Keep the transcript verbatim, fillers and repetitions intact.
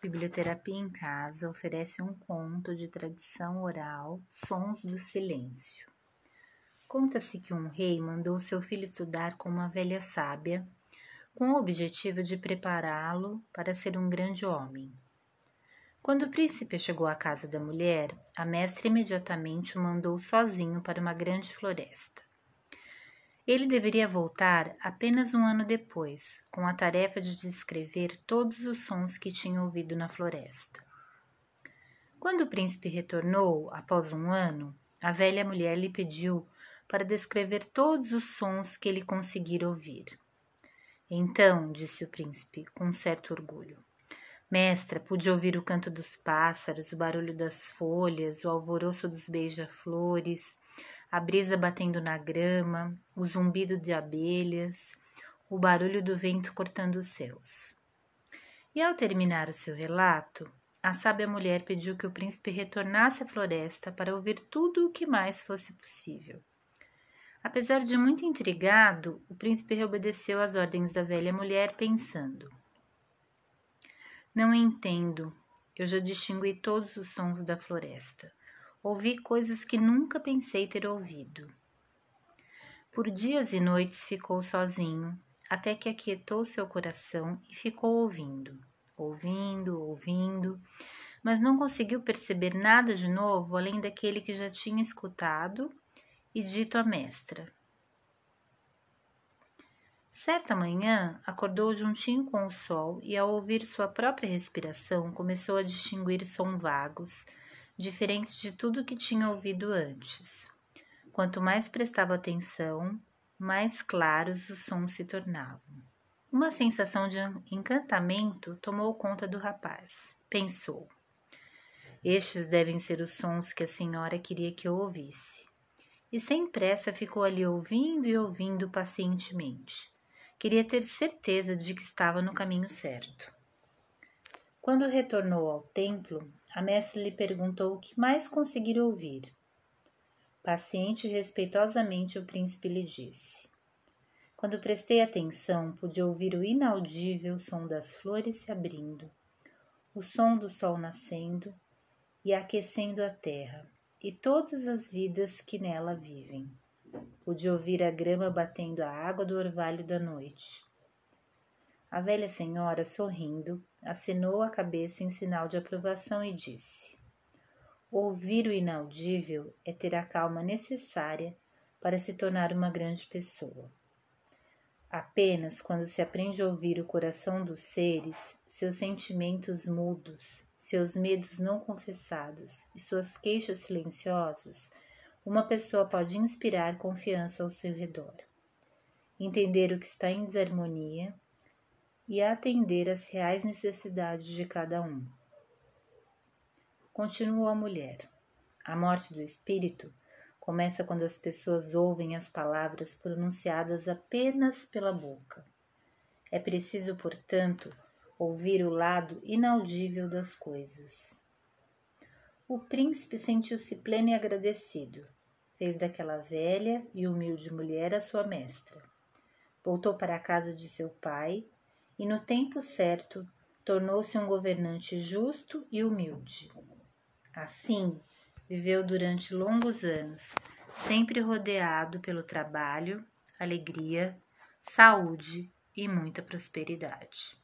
Biblioterapia em Casa oferece um conto de tradição oral, Sons do Silêncio. Conta-se que um rei mandou seu filho estudar com uma velha sábia, com o objetivo de prepará-lo para ser um grande homem. Quando o príncipe chegou à casa da mulher, a mestra imediatamente o mandou sozinho para uma grande floresta. Ele deveria voltar apenas um ano depois, com a tarefa de descrever todos os sons que tinha ouvido na floresta. Quando o príncipe retornou, após um ano, a velha mulher lhe pediu para descrever todos os sons que ele conseguira ouvir. Então, disse o príncipe, com certo orgulho, mestra, pude ouvir o canto dos pássaros, o barulho das folhas, o alvoroço dos beija-flores, a brisa batendo na grama, o zumbido de abelhas, o barulho do vento cortando os céus. E ao terminar o seu relato, a sábia mulher pediu que o príncipe retornasse à floresta para ouvir tudo o que mais fosse possível. Apesar de muito intrigado, o príncipe obedeceu às ordens da velha mulher, pensando: não entendo, eu já distingui todos os sons da floresta. Ouvi coisas que nunca pensei ter ouvido. Por dias e noites ficou sozinho, até que aquietou seu coração e ficou ouvindo, ouvindo, ouvindo, mas não conseguiu perceber nada de novo além daquele que já tinha escutado e dito à mestra. Certa manhã, acordou juntinho com o sol e, ao ouvir sua própria respiração, começou a distinguir sons vagos, diferentes de tudo que tinha ouvido antes. Quanto mais prestava atenção, mais claros os sons se tornavam. Uma sensação de encantamento tomou conta do rapaz. Pensou: estes devem ser os sons que a senhora queria que eu ouvisse. E sem pressa ficou ali ouvindo e ouvindo pacientemente. Queria ter certeza de que estava no caminho certo. Quando retornou ao templo, a mestra lhe perguntou o que mais conseguira ouvir. Paciente e respeitosamente o príncipe lhe disse: quando prestei atenção, pude ouvir o inaudível som das flores se abrindo, o som do sol nascendo e aquecendo a terra, e todas as vidas que nela vivem. Pude ouvir a grama batendo a água do orvalho da noite. A velha senhora, sorrindo, acenou a cabeça em sinal de aprovação e disse: ouvir o inaudível é ter a calma necessária para se tornar uma grande pessoa. Apenas quando se aprende a ouvir o coração dos seres, seus sentimentos mudos, seus medos não confessados e suas queixas silenciosas, uma pessoa pode inspirar confiança ao seu redor, entender o que está em desarmonia e a atender às reais necessidades de cada um. Continuou a mulher. A morte do espírito começa quando as pessoas ouvem as palavras pronunciadas apenas pela boca. É preciso, portanto, ouvir o lado inaudível das coisas. O príncipe sentiu-se pleno e agradecido. Fez daquela velha e humilde mulher a sua mestra. Voltou para a casa de seu pai e no tempo certo tornou-se um governante justo e humilde. Assim, viveu durante longos anos, sempre rodeado pelo trabalho, alegria, saúde e muita prosperidade.